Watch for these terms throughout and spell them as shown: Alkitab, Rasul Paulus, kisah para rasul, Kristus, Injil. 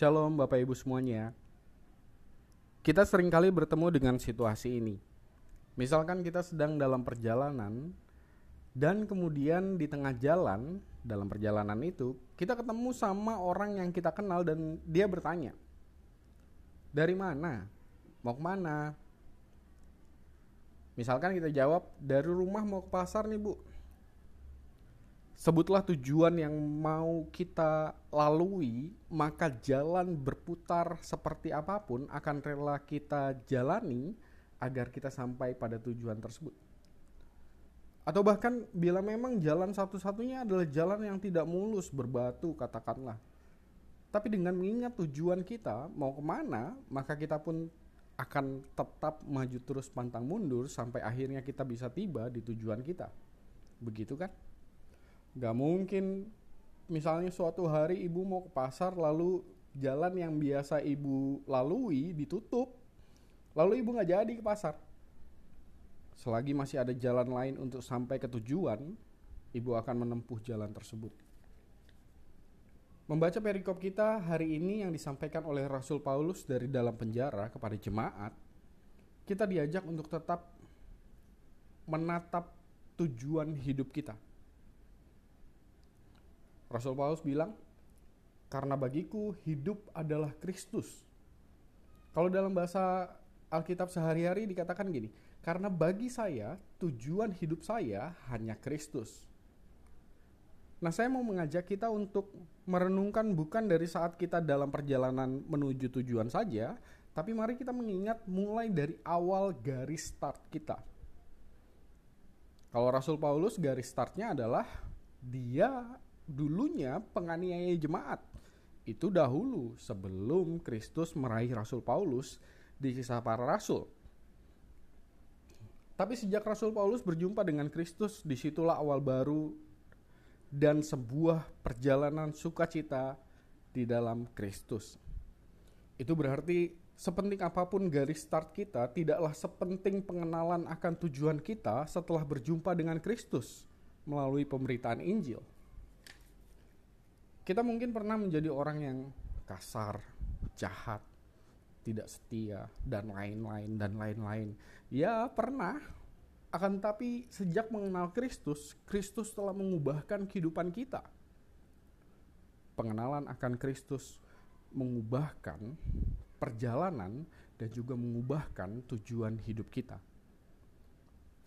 Shalom Bapak Ibu semuanya. Kita seringkali bertemu dengan situasi ini. Misalkan kita sedang dalam perjalanan, dan kemudian di tengah jalan, dalam perjalanan itu, kita ketemu sama orang yang kita kenal dan dia bertanya, "Dari mana? Mau ke mana?" Misalkan kita jawab, "Dari rumah mau ke pasar nih, Bu." Sebutlah tujuan yang mau kita lalui, maka jalan berputar seperti apapun akan rela kita jalani agar kita sampai pada tujuan tersebut. Atau bahkan bila memang jalan satu-satunya adalah jalan yang tidak mulus, berbatu katakanlah. Tapi dengan mengingat tujuan kita mau kemana, maka kita pun akan tetap maju terus pantang mundur sampai akhirnya kita bisa tiba di tujuan kita. Begitu kan? Gak mungkin misalnya suatu hari ibu mau ke pasar lalu jalan yang biasa ibu lalui ditutup. Lalu ibu gak jadi ke pasar. Selagi masih ada jalan lain untuk sampai ke tujuan, ibu akan menempuh jalan tersebut. Membaca perikop kita hari ini yang disampaikan oleh Rasul Paulus dari dalam penjara kepada jemaat, kita diajak untuk tetap menatap tujuan hidup kita. Rasul Paulus bilang, "Karena bagiku hidup adalah Kristus." Kalau dalam bahasa Alkitab sehari-hari dikatakan gini, "Karena bagi saya, tujuan hidup saya hanya Kristus." Nah, saya mau mengajak kita untuk merenungkan bukan dari saat kita dalam perjalanan menuju tujuan saja, tapi mari kita mengingat mulai dari awal garis start kita. Kalau Rasul Paulus, garis startnya adalah dia dulunya penganiaya jemaat. Itu dahulu sebelum Kristus meraih Rasul Paulus di Kisah Para Rasul. Tapi sejak Rasul Paulus berjumpa dengan Kristus, disitulah awal baru dan sebuah perjalanan sukacita di dalam Kristus. Itu berarti sepenting apapun garis start kita, tidaklah sepenting pengenalan akan tujuan kita setelah berjumpa dengan Kristus melalui pemberitaan Injil. Kita mungkin pernah menjadi orang yang kasar, jahat, tidak setia, dan lain-lain. Ya, pernah. Akan tetapi sejak mengenal Kristus, Kristus telah mengubahkan kehidupan kita. Pengenalan akan Kristus mengubahkan perjalanan dan juga mengubahkan tujuan hidup kita.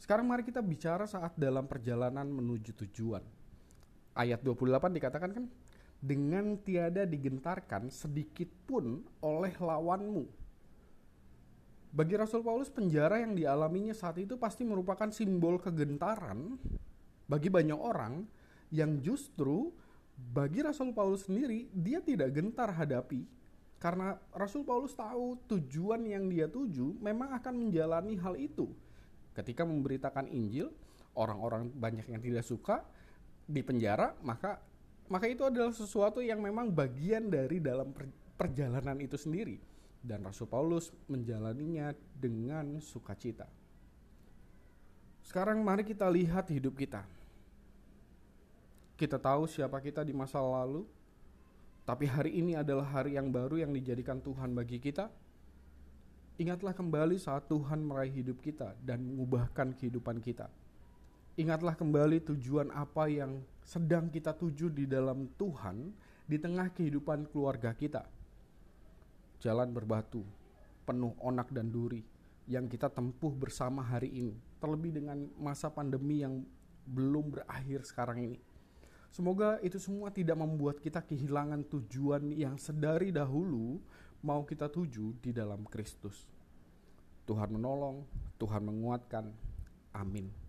Sekarang mari kita bicara saat dalam perjalanan menuju tujuan. Ayat 28 dikatakan kan, "Dengan tiada digentarkan sedikit pun oleh lawanmu." Bagi Rasul Paulus, penjara yang dialaminya saat itu pasti merupakan simbol kegentaran bagi banyak orang yang justru bagi Rasul Paulus sendiri dia tidak gentar hadapi, karena Rasul Paulus tahu tujuan yang dia tuju memang akan menjalani hal itu. Ketika memberitakan Injil, orang-orang banyak yang tidak suka di penjara, maka itu adalah sesuatu yang memang bagian dari dalam perjalanan itu sendiri. Dan Rasul Paulus menjalaninya dengan sukacita. Sekarang mari kita lihat hidup kita. Kita tahu siapa kita di masa lalu, tapi hari ini adalah hari yang baru yang dijadikan Tuhan bagi kita. Ingatlah kembali saat Tuhan meraih hidup kita dan mengubahkan kehidupan kita. Ingatlah kembali tujuan apa yang sedang kita tuju di dalam Tuhan di tengah kehidupan keluarga kita. Jalan berbatu, penuh onak dan duri yang kita tempuh bersama hari ini, terlebih dengan masa pandemi yang belum berakhir sekarang ini. Semoga itu semua tidak membuat kita kehilangan tujuan yang sedari dahulu mau kita tuju di dalam Kristus. Tuhan menolong, Tuhan menguatkan. Amin.